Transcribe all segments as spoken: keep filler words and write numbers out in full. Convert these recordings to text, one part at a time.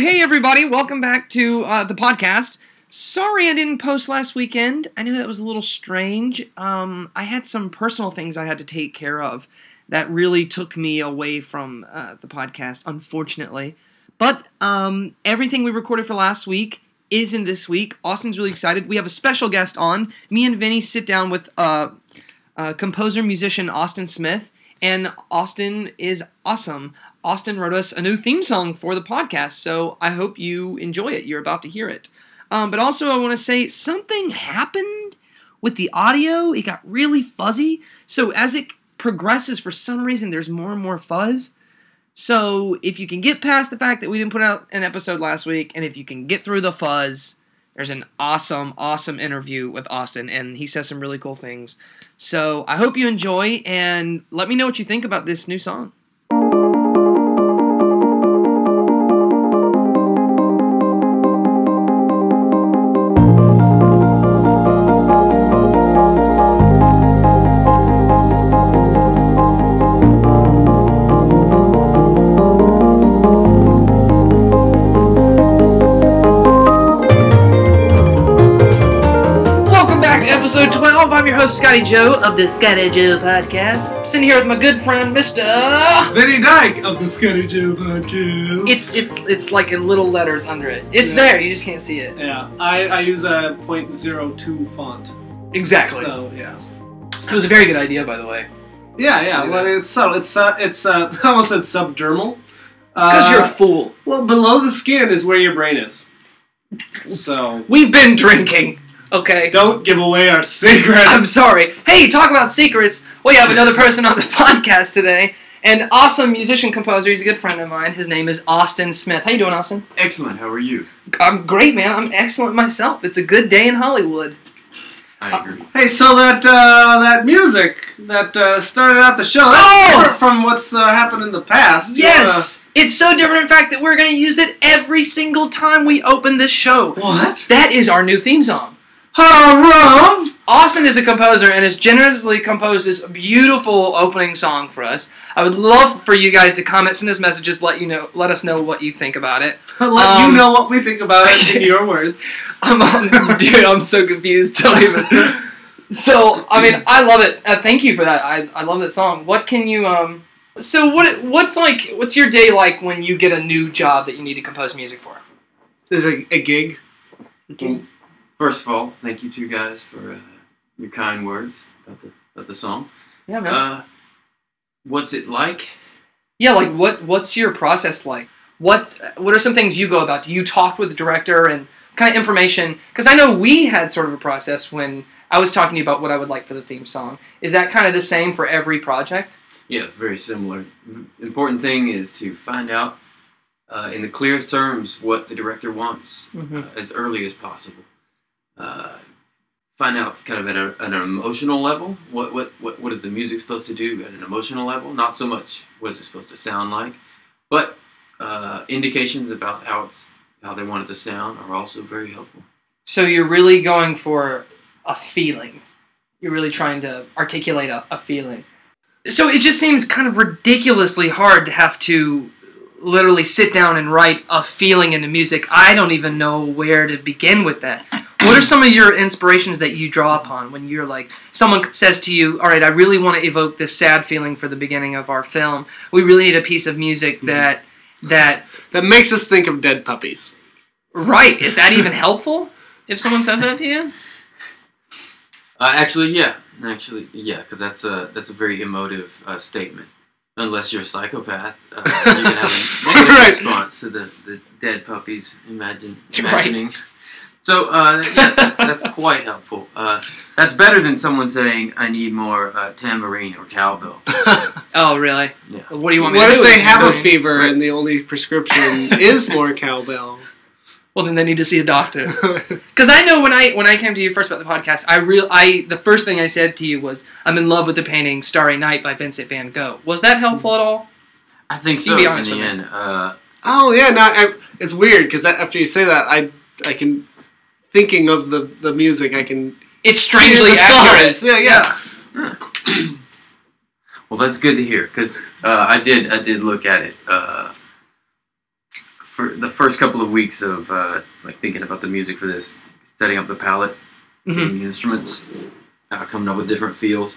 hey everybody, welcome back to uh, the podcast. Sorry I didn't post last weekend. I knew that was a little strange. Um, I had some personal things I had to take care of that really took me away from uh, the podcast, unfortunately. But um, everything we recorded for last week is in this week. Austin's really excited. We have a special guest on. Me and Vinny sit down with uh, uh, composer-musician Austin Smith, and Austin is awesome. Austin wrote us a new theme song for the podcast, so I hope you enjoy it. You're about to hear it. Um, but also, I want to say something happened with the audio. It got really fuzzy. So as it progresses, for some reason, there's more and more fuzz. So if you can get past the fact that we didn't put out an episode last week, and if you can get through the fuzz, there's an awesome, awesome interview with Austin, and he says some really cool things. So I hope you enjoy, and let me know what you think about this new song. I'm your host, Scotty Joe of the Scotty Joe Podcast. I'm sitting here with my good friend, Mister Vinny Dyke of the Scotty Joe Podcast. It's it's it's like in little letters under it. It's yeah. There, you just can't see it. Yeah, I, I use a point zero two font. Exactly. So yeah, it was a very good idea, by the way. Yeah, yeah. Well, I mean, it's subtle. It's uh, it's uh, I almost said subdermal. It's because uh, you're a fool. Well, below the skin is where your brain is. So we've been drinking. Okay. Don't give away our secrets. I'm sorry. Hey, talk about secrets. We have another person on the podcast today. An awesome musician-composer. He's a good friend of mine. His name is Austin Smith. How you doing, Austin? Excellent. How are you? I'm great, man. I'm excellent myself. It's a good day in Hollywood. I agree. Uh, hey, so that uh, that music that uh, started out the show, that's oh! different from what's uh, happened in the past. Yes! Wanna... It's so different, in fact, that we're going to use it every single time we open this show. What? That is our new theme song. Hello. Austin is a composer and has generously composed this beautiful opening song for us. I would love for you guys to comment, send us messages, let you know, let us know what you think about it. Let um, you know what we think about it in your words. I'm, I'm dude, I'm so confused. Don't even. So, I mean, I love it. Uh, thank you for that. I I love that song. What can you um? So what what's like? What's your day like when you get a new job that you need to compose music for? This is a, a gig. A gig. First of all, thank you two guys for uh, your kind words about the, about the song. Yeah, man. Uh, what's it like? Yeah, like what? What's your process like? What What are some things you go about? Do you talk with the director and kind of information? Because I know we had sort of a process when I was talking to you about what I would like for the theme song. Is that kind of the same for every project? Yeah, very similar. Important thing is to find out uh, in the clearest terms what the director wants mm-hmm. uh, as early as possible. Uh, find out kind of at a, an emotional level what, what, what, what is the music supposed to do at an emotional level, not so much what is it supposed to sound like, but uh, indications about how it's, how they want it to sound are also very helpful. So you're really going for a feeling. You're really trying to articulate a, a feeling. So it just seems kind of ridiculously hard to have to literally sit down and write a feeling into music. I don't even know where to begin with that. What are some of your inspirations that you draw upon when you're like, someone says to you, all right, I really want to evoke this sad feeling for the beginning of our film. We really need a piece of music that... That that makes us think of dead puppies. Right. Is that even helpful if someone says that to you? Uh, actually, yeah. Actually, yeah, because that's a, that's a very emotive uh, statement. Unless you're a psychopath, uh, you can have a negative right. response to the, the dead puppies imagine, imagining... Right. So, uh, yeah, that's, that's quite helpful. Uh, that's better than someone saying, I need more uh, tambourine or cowbell. Oh, really? Yeah. What do you want me what to do? What if they have a fever right. and the only prescription is more cowbell? Well, then they need to see a doctor. Because I know when I when I came to you first about the podcast, I real I the first thing I said to you was, I'm in love with the painting Starry Night by Vincent van Gogh. Was that helpful at all? I think so, you be honest in the with end. Uh, oh, yeah. No, I, it's weird, because after you say that, I I can... Thinking of the, the music, I can... It's strangely accurate. Yeah, yeah. yeah. Well, that's good to hear, because uh, I did I did look at it. Uh, for the first couple of weeks of uh, like thinking about the music for this, setting up the palette, mm-hmm. the instruments, uh, coming up with different feels.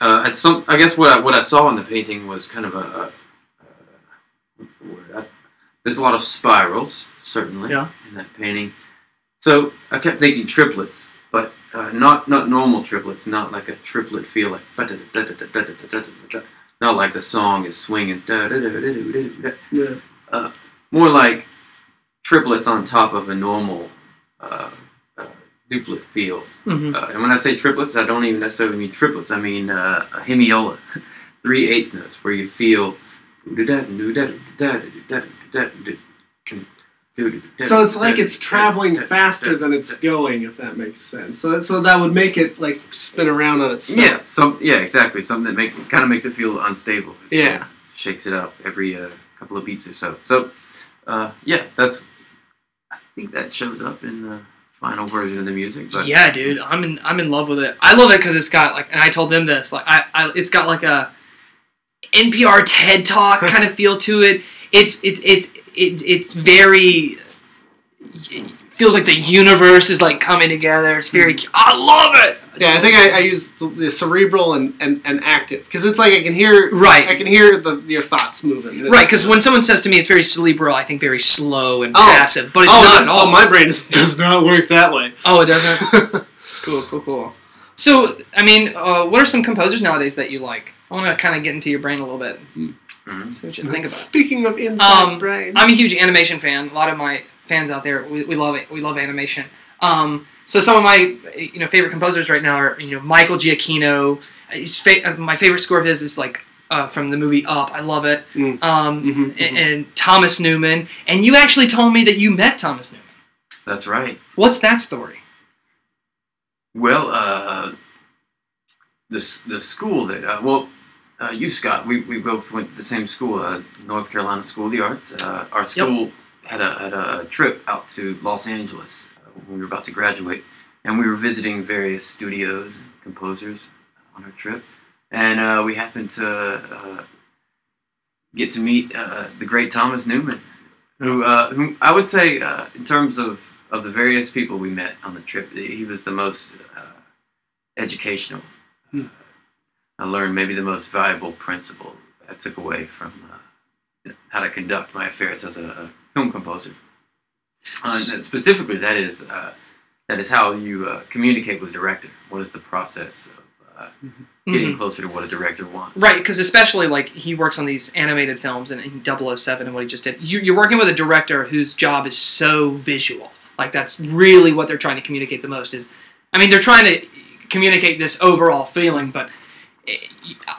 Uh, at some, I guess what I, what I saw in the painting was kind of a, a uh, what's the word? I, there's a lot of spirals, certainly, yeah. in that painting. So I kept thinking triplets, but uh, not not normal triplets, not like a triplet feel, like not like the song is swinging. Yeah. Uh, more like triplets on top of a normal uh, uh, duplet feel. Mm-hmm. Uh, and when I say triplets, I don't even necessarily mean triplets. I mean uh, a hemiola, three eighth notes, where you feel. So it's like it's traveling faster than it's going, if that makes sense. So so that would make it like spin around on itself. Yeah, some yeah, exactly. Something that makes it kind of makes it feel unstable. It yeah, uh, shakes it up every uh, couple of beats or so. So uh, yeah, that's. I think that shows up in the final version of the music. But. Yeah, dude, I'm in I'm in love with it. I love it because it's got like, and I told them this like I, I it's got like a N P R TED Talk kind of feel to it. It it it. It it's very, it feels like the universe is like coming together. It's very, I love it. Yeah, I think I, I use the cerebral and, and, and active because it's like I can hear, right. I can hear the your thoughts moving. Right, because when someone says to me it's very cerebral, I think very slow and oh. passive, but it's oh, not at all. Oh, my brain is, does not work that way. Oh, it doesn't? Cool, cool, cool. So, I mean, uh, what are some composers nowadays that you like? I want to kind of get into your brain a little bit. Mm. Mm-hmm. So what you think about it. Speaking of inside um, brains, I'm a huge animation fan. A lot of my fans out there, we, we love it. We love animation. Um, so some of my you know favorite composers right now are you know Michael Giacchino. His fa- my favorite score of his is like uh, from the movie Up. I love it. Mm. Um, mm-hmm, and, mm-hmm. and Thomas Newman. And you actually told me that you met Thomas Newman. That's right. What's that story? Well, uh, the the school that uh, well. Uh, you, Scott, we, we both went to the same school, uh, North Carolina School of the Arts. Uh, our school yep. had a had a trip out to Los Angeles uh, when we were about to graduate, and we were visiting various studios and composers on our trip, and uh, we happened to uh, get to meet uh, the great Thomas Newman, who, uh, who I would say, uh, in terms of, of the various people we met on the trip, he was the most uh, educational. Hmm. I learned maybe the most valuable principle I took away from uh, how to conduct my affairs as a, a film composer. Uh, specifically, that is uh, that is how you uh, communicate with a director. What is the process of uh, getting mm-hmm. closer to what a director wants? Right, because especially like he works on these animated films and, and double oh seven and what he just did. You, you're working with a director whose job is so visual. Like that's really what they're trying to communicate the most. Is, I mean, they're trying to communicate this overall feeling, but.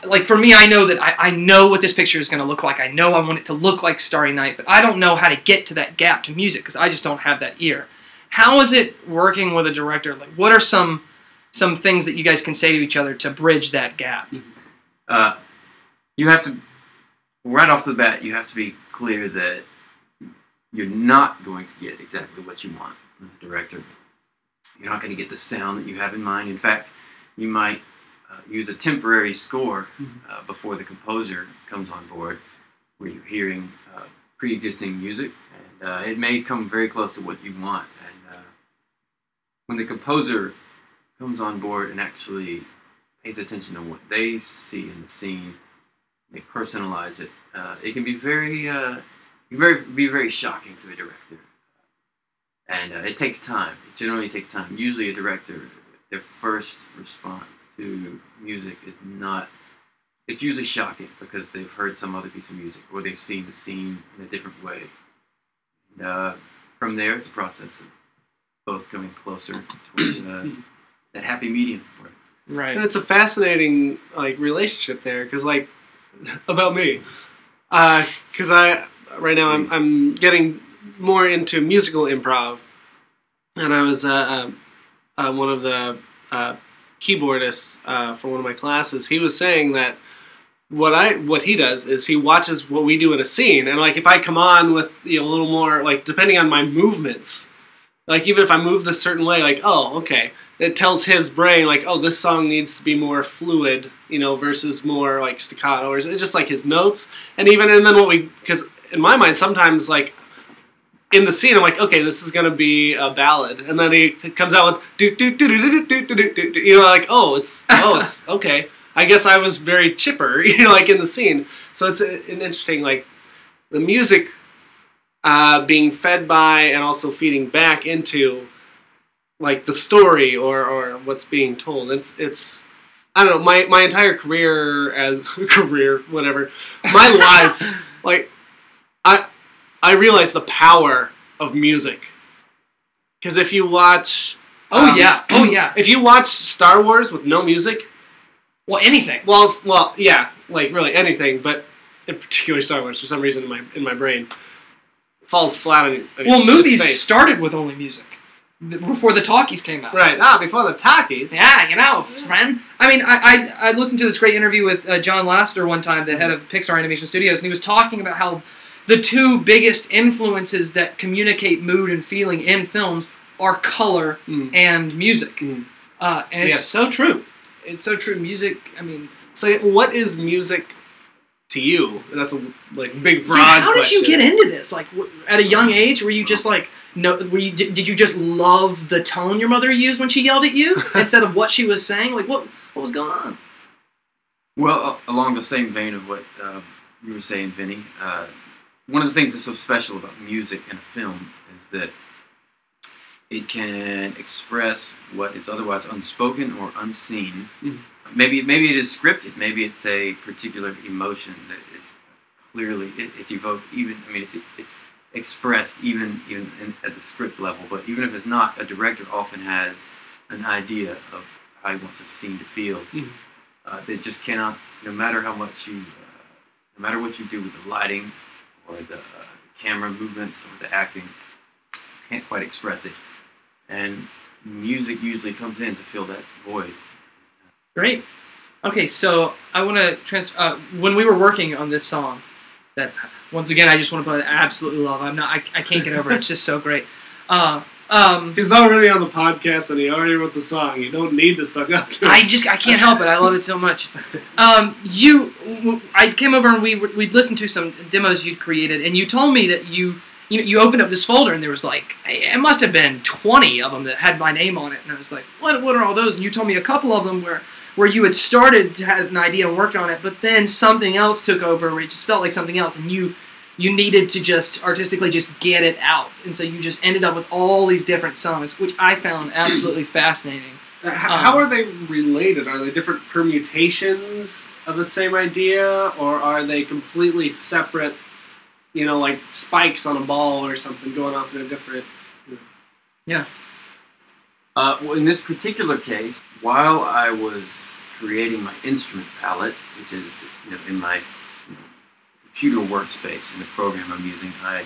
Like, for me, I know that I, I know what this picture is going to look like. I know I want it to look like Starry Night, but I don't know how to get to that gap to music because I just don't have that ear. How is it working with a director? Like, what are some some things that you guys can say to each other to bridge that gap? Uh, you have to, right off the bat, you have to be clear that you're not going to get exactly what you want as a director. You're not going to get the sound that you have in mind. In fact, you might... Uh, use a temporary score uh, before the composer comes on board, where you're hearing uh, pre-existing music, and uh, it may come very close to what you want. And uh, when the composer comes on board and actually pays attention to what they see in the scene, they personalize it. Uh, it can be very, uh, be very, be very shocking to a director, and uh, it takes time. It generally takes time. Usually, a director, their first response. To music is not, it's usually shocking because they've heard some other piece of music or they've seen the scene in a different way. And, uh, from there, it's a process of both coming closer towards uh, that happy medium. Right. And it's a fascinating like relationship there because like about me, because uh, I right now I'm I'm getting more into musical improv, and I was uh, uh, one of the. Uh, keyboardist uh, for one of my classes, he was saying that what I what he does is he watches what we do in a scene, and like if I come on with you know, a little more like depending on my movements, like even if I move this certain way, like oh okay, it tells his brain like oh this song needs to be more fluid, you know, versus more like staccato, or it's just like his notes, and even and then what we because in my mind sometimes like in the scene, I'm like, okay, this is going to be a ballad. And then he comes out with, do, do, do, do, do, do, do, do, you know, like, oh, it's, oh, it's, okay. I guess I was very chipper, you know, like in the scene. So it's an interesting, like, the music uh, being fed by and also feeding back into, like, the story or, or what's being told. It's, it's, I don't know, my, my entire career as, career, whatever, my life, like, I, I realize the power of music. Because if you watch... Oh, um, yeah. Oh, yeah. If you watch Star Wars with no music... Well, anything. Well, well, yeah. Like, really, anything. But in particular Star Wars, for some reason, in my in my brain, falls flat on, on Well, movies face. started with only music. Before the talkies came out. Right. Ah, before the talkies. Yeah, you know, friend. I mean, I I, I listened to this great interview with uh, John Lasseter one time, the head of Pixar Animation Studios, and he was talking about how... the two biggest influences that communicate mood and feeling in films are color mm. and music. Mm. Uh, and it's yeah. so true. It's so true. Music, I mean... So what is music to you? That's a like big, broad yeah, how question. Did you get into this? Like, at a young age, were you just like... no? Were you, did you just love the tone your mother used when she yelled at you instead of what she was saying? Like, what, what was going on? Well, along the same vein of what uh, you were saying, Vinny... Uh, one of the things that's so special about music in a film is that it can express what is otherwise unspoken or unseen. Mm-hmm. Maybe maybe it is scripted. Maybe it's a particular emotion that is clearly it, it's evoked. Even I mean, it's it's expressed even even in, at the script level. But even if it's not, a director often has an idea of how he wants a scene to feel. Mm-hmm. Uh, that just cannot, no matter how much you, uh, no matter what you do with the lighting. Or the uh, camera movements, or the acting, can't quite express it. And music usually comes in to fill that void. Great. Okay, so I want to trans. Uh, when we were working on this song, that once again I just want to put absolutely love. I'm not. I, I can't get over it. It's just so great. Uh, um, He's already on the podcast and he already wrote the song. You don't need to suck up to it. I just I can't help it. I love it so much. Um, you. I came over and we we listened to some demos you'd created, and you told me that you you know, you opened up this folder and there was like it must have been twenty of them that had my name on it, and I was like, what what are all those? And you told me a couple of them where where you had started to have an idea and worked on it, but then something else took over where it just felt like something else, and you you needed to just artistically just get it out, and so you just ended up with all these different songs, which I found absolutely fascinating. How are they related? Are they different permutations of the same idea, or are they completely separate, you know, like spikes on a ball or something going off in a different... You know? Yeah. Uh, well, in this particular case, while I was creating my instrument palette, which is you know, in my you know, computer workspace, in the program I'm using, I,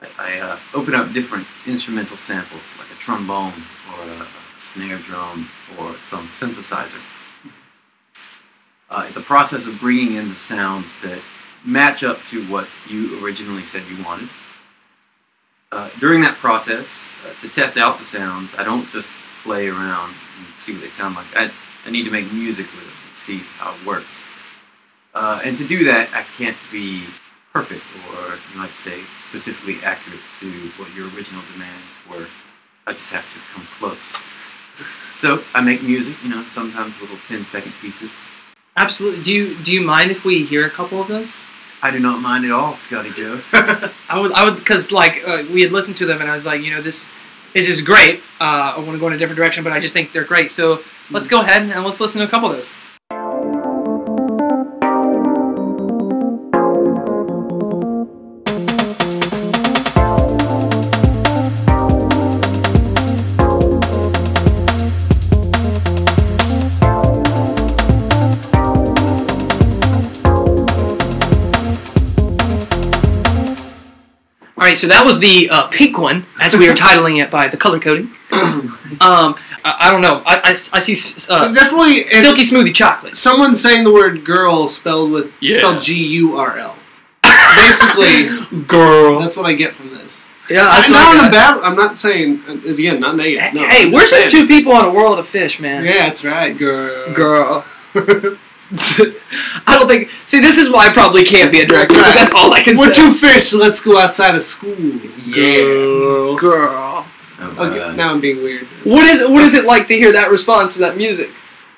I, I uh, open up different instrumental samples, like a trombone or a snare drum or some synthesizer. Uh, the process of bringing in the sounds that match up to what you originally said you wanted. Uh, during that process, uh, to test out the sounds, I don't just play around and see what they sound like. I, I need to make music with it and see how it works. Uh, and to do that, I can't be perfect or, you might say, specifically accurate to what your original demands were. I just have to come close. So I make music, you know, sometimes little ten-second pieces. Absolutely. Do you do you mind if we hear a couple of those? I do not mind at all, Scotty Joe. I would, I would, because like uh, we had listened to them, and I was like, you know, this, this is great. Uh, I want to go in a different direction, but I just think they're great. So mm-hmm. let's go ahead and let's listen to a couple of those. All right, so that was the uh, pink one, as we are titling it by the color coding. um, I, I don't know. I, I, I see uh, definitely silky smoothie chocolate. Someone saying the word "girl" spelled with yeah. spelled G U R L. Basically, girl. That's what I get from this. Yeah, I'm not in a bad. I'm not saying again, not negative. No, hey, I'm we're just, just two people on a world of fish, man. Yeah, that's right, girl. Girl. I don't think... See, this is why I probably can't be a director, because that's all I can we're say. We're two fish, so let's go outside of school. Girl. Yeah, girl. Oh, okay, God. Now I'm being weird. What is what is it like to hear that response from that music?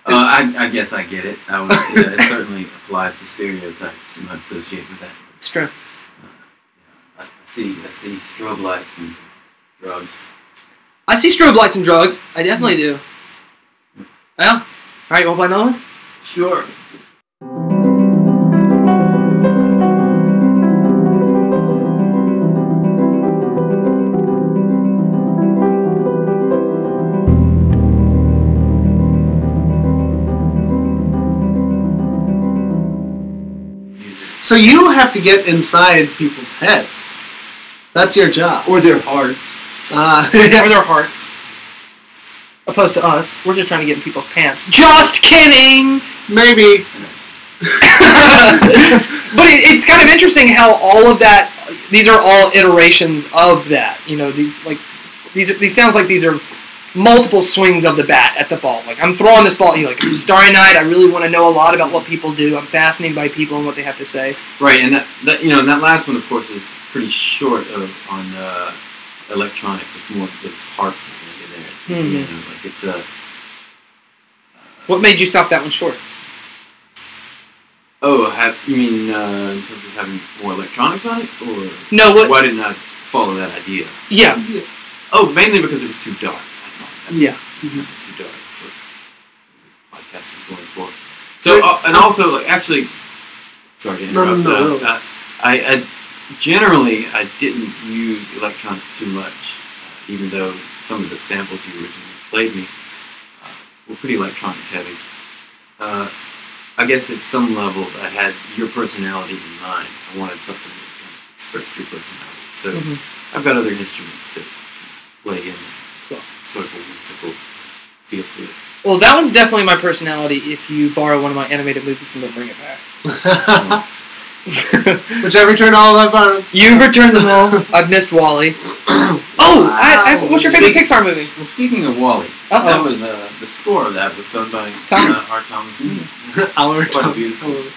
Uh, I, I guess I get it. I was, yeah, it certainly applies to stereotypes you might associate with that. It's true. Uh, I see. I see strobe lights and drugs. I see strobe lights and drugs. I definitely do. Well, all right. You want to play another one? Sure. So you have to get inside people's heads. That's your job. Or their hearts. Uh, or their hearts. Opposed to us. We're just trying to get in people's pants. Just kidding! Maybe. But it, it's kind of interesting how all of that, these are all iterations of that. You know, these like these these sounds like these are multiple swings of the bat at the ball. Like, I'm throwing this ball at you. Like, it's a starry night. I really want to know a lot about what people do. I'm fascinated by people and what they have to say. Right, and that, that you know, and that last one, of course, is pretty short of, on uh, electronics. It's more just harps in there. Mm-hmm. You know, like it's a. Uh, what made you stop that one short? Oh, have, you mean uh, in terms of having more electronics on it, or no? What? Why didn't I follow that idea? Yeah. Oh, mainly because it was too dark. Yeah. Mm-hmm. Too dark for podcasting going forward. So, uh, and also, like, actually, sorry to interrupt. No, no, no, no. Uh, I, I generally I didn't use electronics too much, uh, even though some of the samples you originally played me uh, were pretty electronics heavy. Uh, I guess at some levels I had your personality in mind. I wanted something that kind of expressed your personality. So mm-hmm. I've got other instruments that play in there. Well, that one's definitely my personality. If you borrow one of my animated movies and don't bring it back, which I returned all of them. You've returned them all. I've missed Wall-E. oh, wow. I, I, what's your favorite Pixar movie? Well, speaking of Wall-E, Uh-oh. that was uh, the score of that was done by Thomas uh, R. Thomas Newman. Our Thomas.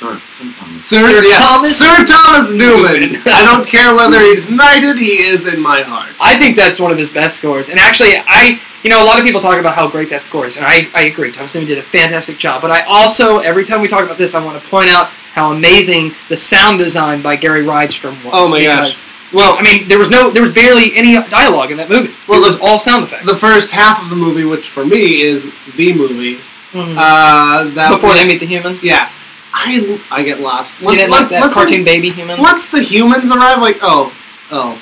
Sir, Sir Thomas. Sir, yeah. Thomas Sir Thomas Newman. Newman. I don't care whether he's knighted, he is in my heart. I think that's one of his best scores. And actually, I, you know, a lot of people talk about how great that score is, and I, I agree. Thomas Newman did a fantastic job. But I also, every time we talk about this, I want to point out how amazing the sound design by Gary Rydstrom was. Oh my gosh. Well, I mean, there was no, there was barely any dialogue in that movie. Well, it was all sound effects. The first half of the movie, which for me is the movie, mm-hmm. uh, that before was, they meet the humans. Yeah. I, I get lost. Once, you didn't once, like that cartoon the, baby human? Once the humans arrive, like, oh, oh.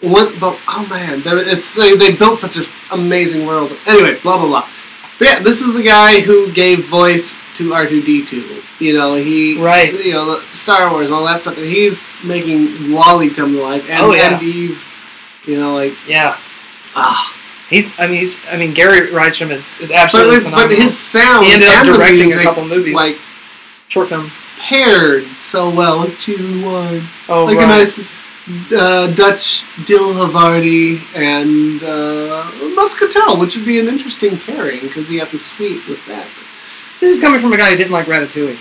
What, but, oh man, it's, they, they built such an amazing world. Anyway, blah, blah, blah. But yeah, this is the guy who gave voice to R two D two. You know, he, right. you know, Star Wars and all that stuff. And he's making Wall-E come to life. And, oh, yeah. and Eve, you know, like. Yeah. Ah. He's, I mean, he's, I mean, Gary Rydstrom is, is absolutely but, phenomenal. But his sound he ended up directing music, a couple movies. Like, short films. Paired so well with cheese and wine. Oh, Like right. a nice uh, Dutch Dill Havarti and uh, Muscatel, which would be an interesting pairing because you have the sweet with that. This is coming from a guy who didn't like Ratatouille.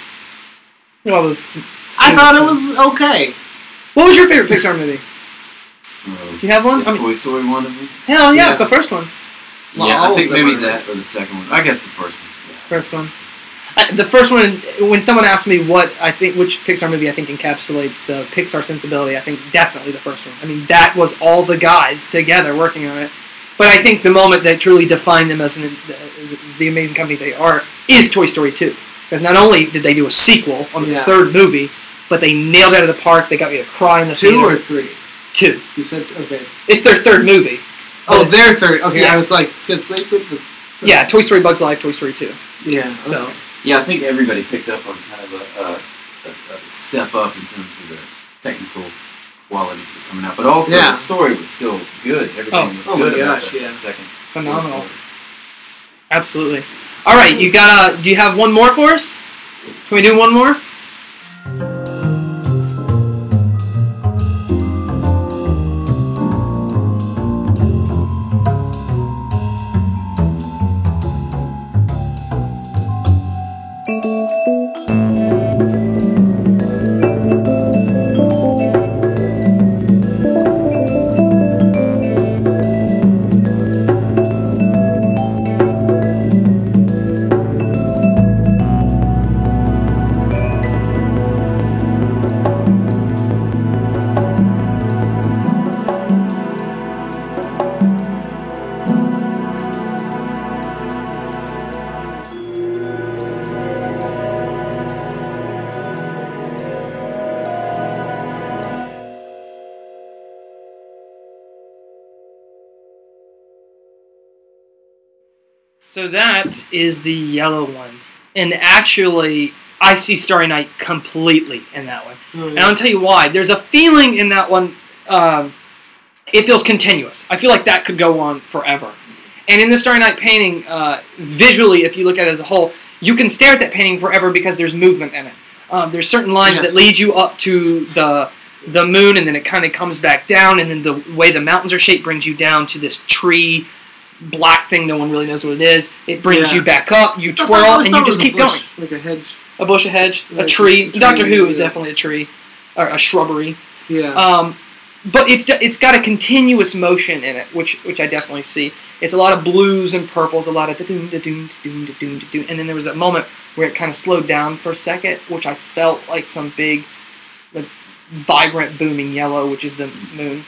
You know, all those I thought it was okay. What was your favorite Pixar movie? Uh, Do you have one? Is I mean, Toy Story one of them? Hell yeah, yeah, it's the first one. Well, yeah, I think maybe that or the second one. I guess the first one. Yeah. First one. I, the first one, when someone asks me what I think, which Pixar movie I think encapsulates the Pixar sensibility, I think definitely the first one. I mean, that was all the guys together working on it. But I think the moment that truly defined them as, an, as, as the amazing company they are is Toy Story two. Because not only did they do a sequel on the yeah. third movie, but they nailed it out of the park. They got me to cry in the two theater. Two or three? Two. You said, okay. It's their third movie. Oh, their third. Okay, yeah. I was like, because they did the... Third. Yeah, Toy Story, Bugs Life, Toy Story two. Yeah, okay. So... Yeah, I think everybody picked up on kind of a, a, a step up in terms of the technical quality that was coming out. But also yeah. the story was still good. Everything oh. was oh good. Oh my gosh, yeah. Second Phenomenal. Story. Absolutely. All right, you got. Do you have one more for us? Can we do one more? So that is the yellow one. And actually, I see Starry Night completely in that one. Oh, yeah. And I'll tell you why. There's a feeling in that one, um, it feels continuous. I feel like that could go on forever. And in the Starry Night painting, uh, visually, if you look at it as a whole, you can stare at that painting forever because there's movement in it. Um, there's certain lines yes. that lead you up to the the moon, and then it kind of comes back down, and then the way the mountains are shaped brings you down to this tree, black thing, no one really knows what it is. It brings yeah. you back up, you twirl, and you just keep bush, going. Like a hedge. A bush, a hedge, like a, tree. a tree. Doctor Who is yeah. definitely a tree, or a shrubbery. Yeah. Um, but it's it's got a continuous motion in it, which which I definitely see. It's a lot of blues and purples, a lot of da-doom, da-doom, da-doom, da-doom, da-doom. And then there was a moment where it kind of slowed down for a second, which I felt like some big, like, vibrant, booming yellow, which is the moon.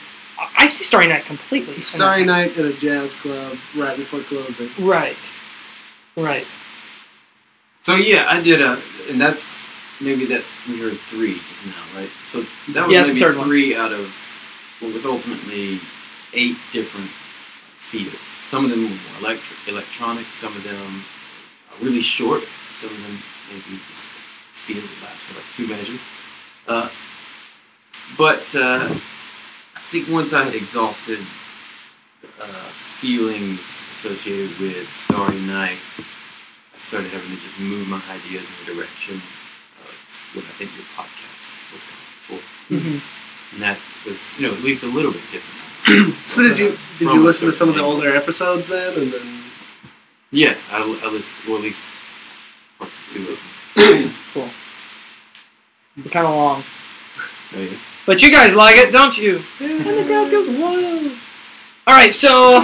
I see Starry Night completely. Starry Night at a jazz club right before closing. Right. Right. So, yeah, I did a, and that's, maybe that, we were three just now, right? So that was yes, maybe third three one. Out of what was ultimately eight different fields. Some of them were more electric, electronic, some of them are really short, some of them maybe field that lasts for like two measures. Uh, but uh, I think once I had exhausted uh, feelings associated with Starry Night, I started having to just move my ideas in the direction of what I think your podcast was going for. Mm-hmm. And that was, you know, at least a little bit different. So did you did you listen to some of the older episodes then, and then? Yeah, I, I listened, well, at least two of them. Cool. Kind of long. Oh, yeah. But you guys like it, don't you? Yeah. And the crowd goes wild. All right, so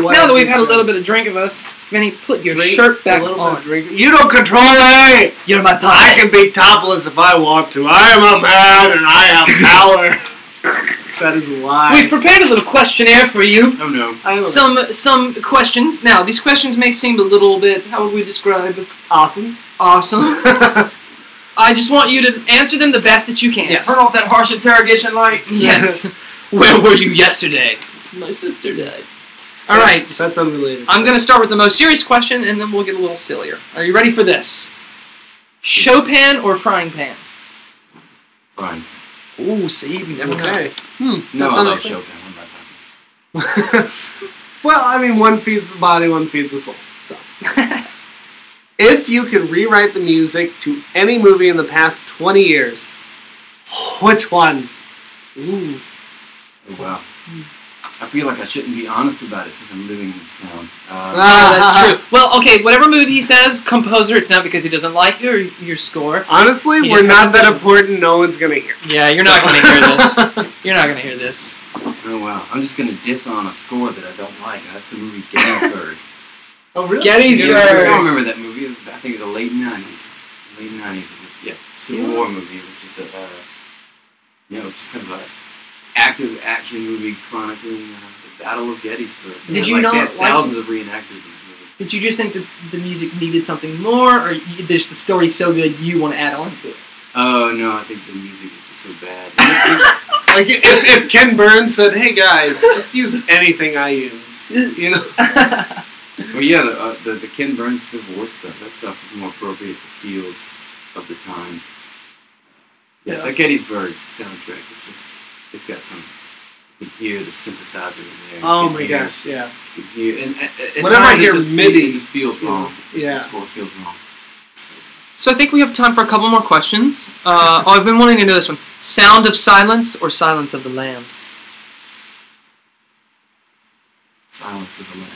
now that we've had a little bit of drink of us, Vinny, put your drink, shirt back on. You don't control me. You're my pie. I can be topless if I want to. I am a man and I have power. That is a lie. We've prepared a little questionnaire for you. Oh, no. Some it. some questions. Now, these questions may seem a little bit, how would we describe? Awesome. Awesome. I just want you to answer them the best that you can. Yes. Turn off that harsh interrogation light. Yes. Where were you yesterday? My sister died. All yeah, right. That's unrelated. I'm going to start with the most serious question, and then we'll get a little sillier. Are you ready for this? Chopin or frying pan? Frying pan. Ooh, see, we never okay. Hmm. No, I like Chopin. What about that? Well, I mean, one feeds the body, one feeds the soul. So, if you could rewrite the music to any movie in the past twenty years, which one? Ooh. Oh, wow. I feel like I shouldn't be honest about it since I'm living in this town. Um, ah, that's true. Well, okay, whatever movie he says, composer, it's not because he doesn't like your your score. Honestly, he we're not that important. No one's going to hear this. Yeah, you're so. not going to hear this. You're not going to hear this. Oh, wow. I'm just going to diss on a score that I don't like. That's the movie Gettysburg. Oh, really? Gettysburg. I don't remember that movie. Was, I think it was the late nineties. Late nineties. Yeah, Civil yeah. War movie. It was just a, uh, you know, it was just kind of a... active action movie chronicling uh, the Battle of Gettysburg. Did and, you like, not had like thousands of reenactors in the movie? Did you just think that the music needed something more, or just the story's so good you want to add on to it? Oh no, I think the music is just so bad. Like if, if Ken Burns said, "Hey guys, just use anything I use," you know. Well, yeah, the, uh, the the Ken Burns Civil War stuff. That stuff is more appropriate to the feels of the time. Yeah, the Gettysburg soundtrack is just. It's got some. You can hear the synthesizer in there. Oh my hear, gosh! Yeah. You can hear, and, and, and whenever I hear MIDI, it just feels wrong. Yeah. The score feels wrong. So I think we have time for a couple more questions. Uh, oh, I've been wanting to know this one: Sound of Silence or Silence of the Lambs? Silence of the Lambs.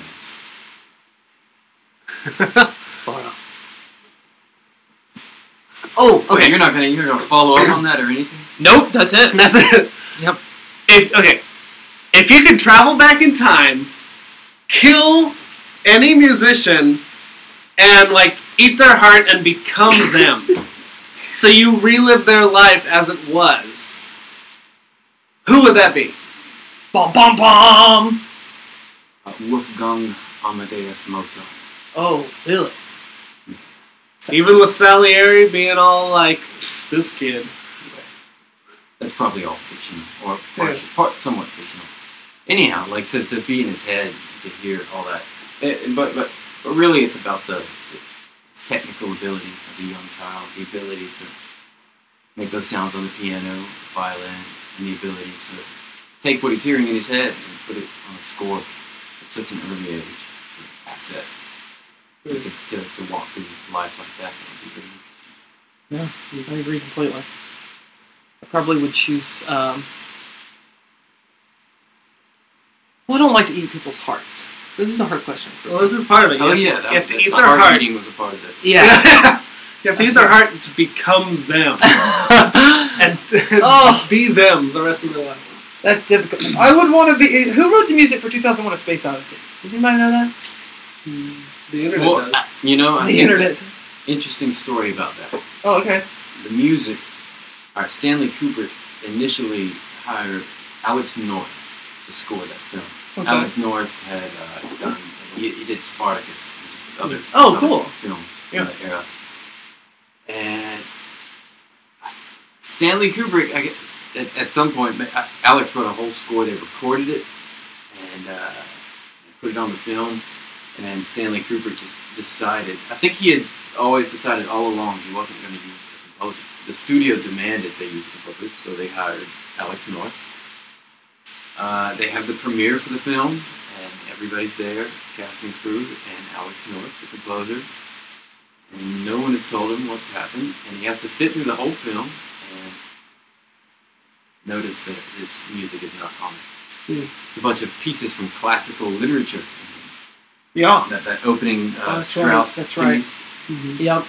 Far out. Oh, okay. Wait, you're not gonna you're gonna follow up on that or anything? Nope, that's it. That's it. Yep. If okay, if you could travel back in time, kill any musician, and like eat their heart and become them, so you relive their life as it was, who would that be? Bom bom bom. Uh, Wolfgang Amadeus Mozart. Oh, really? So, even with Salieri being all like this kid. That's probably all fictional, or part, yeah. part, somewhat fictional. Anyhow, like to, to be in his head, to hear all that. It, but but But really it's about the, the technical ability as a young child, the ability to make those sounds on the piano, violin, and the ability to take what he's hearing in his head and put it on a score at such an early age. It's an asset. Really? To, to, to walk through life like that would be very interesting. Yeah, I agree completely. I probably would choose... Um, well, I don't like to eat people's hearts. So this is a hard question for me. Well, this is part of it. You oh, have yeah. To, you have to eat the their heart. Heart eating was a part of this. Yeah. yeah. You have to That's use their right. heart to become them. and and oh. be them the rest of their life. That's difficult. I would want to be... Who wrote the music for two thousand one A Space Odyssey? Does anybody know that? Mm, the internet well, does. You know, I the internet. Interesting story about that. Oh, okay. The music... All right, Stanley Kubrick initially hired Alex North to score that film. Okay. Alex North had uh, done... He, he did Spartacus, which is other... Oh, other cool. films yeah. from that era. And Stanley Kubrick, I, at, at some point, Alex wrote a whole score. They recorded it and uh, put it on the film. And then Stanley Kubrick just decided. I think he had always decided all along he wasn't going to use a composer. The studio demanded they use composers, so they hired Alex North. Uh, they have the premiere for the film, and everybody's there, cast and crew, and Alex North, the composer. And no one has told him what's happened, and he has to sit through the whole film and notice that his music is not on it. Yeah. It's a bunch of pieces from classical literature. Yeah. That, that opening uh, oh, that's Strauss. Right. That's piece. Right. Mm-hmm. Yep.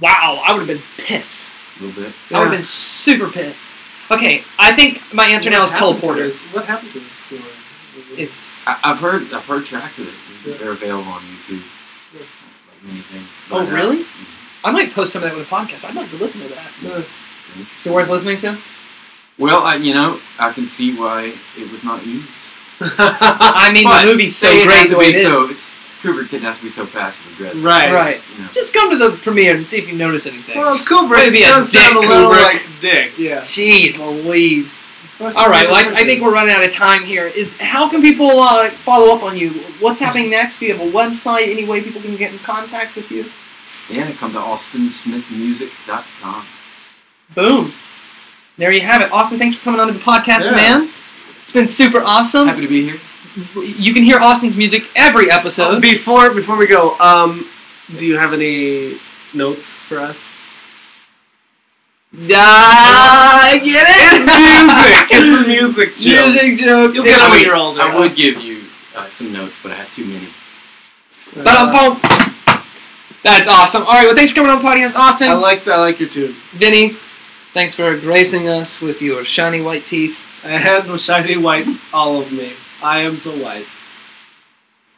Wow, I would have been pissed. A little bit. I would have been super pissed. Okay, I think my answer what now is Cole Porter. What happened to this score? It's. I, I've heard. I've heard tracks of it. Yeah. They're available on YouTube. Yeah. Many things. Oh, really? Mm-hmm. I might post some of that with a podcast. I'd like to listen to that. Yes. Is it worth listening to? Well, I, you know, I can see why it was not used. I mean, but the movie's so great the way it is. So, Kubrick didn't have to be so passive-aggressive. Right. Right. You know. Just come to the premiere and see if you notice anything. Well, Kubrick Maybe does a dick sound a little Kubrick. like dick. Yeah. Jeez Louise. All right, well, I, I think we're running out of time here. Is how can people uh, follow up on you? What's happening next? Do you have a website? Any way people can get in contact with you? Yeah, come to austin smith music dot com. Boom. There you have it. Austin, thanks for coming on to the podcast, yeah. man. It's been super awesome. Happy to be here. You can hear Austin's music every episode. Um, before before we go, um, do you have any notes for us? Ah, I get it. It's music. It's a music joke. Music joke. You'll get it when you're older. I would give you uh, some notes, but I have too many. Uh, That's awesome. All right. Well, thanks for coming on the podcast, Austin. I like I like your tune, Vinny. Thanks for gracing us with your shiny white teeth. I had no shiny white. All of me. I am so white.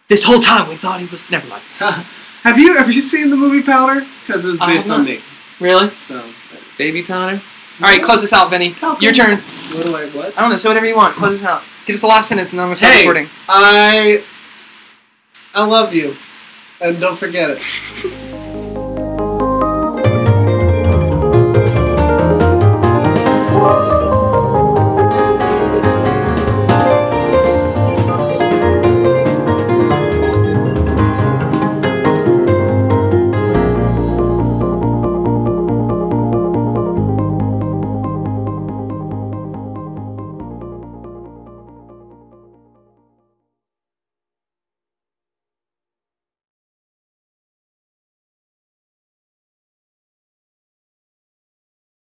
This whole time we thought he was. Never mind. have you have you seen the movie Powder? Because it was based on me. Really? So. Baby Powder. All right, close this out, Vinny. Talk Your turn. What do I, what? I don't know, so whatever you want. Close this out. Give us the last sentence, and then I'm going to start hey, recording. I... I love you. And don't forget it.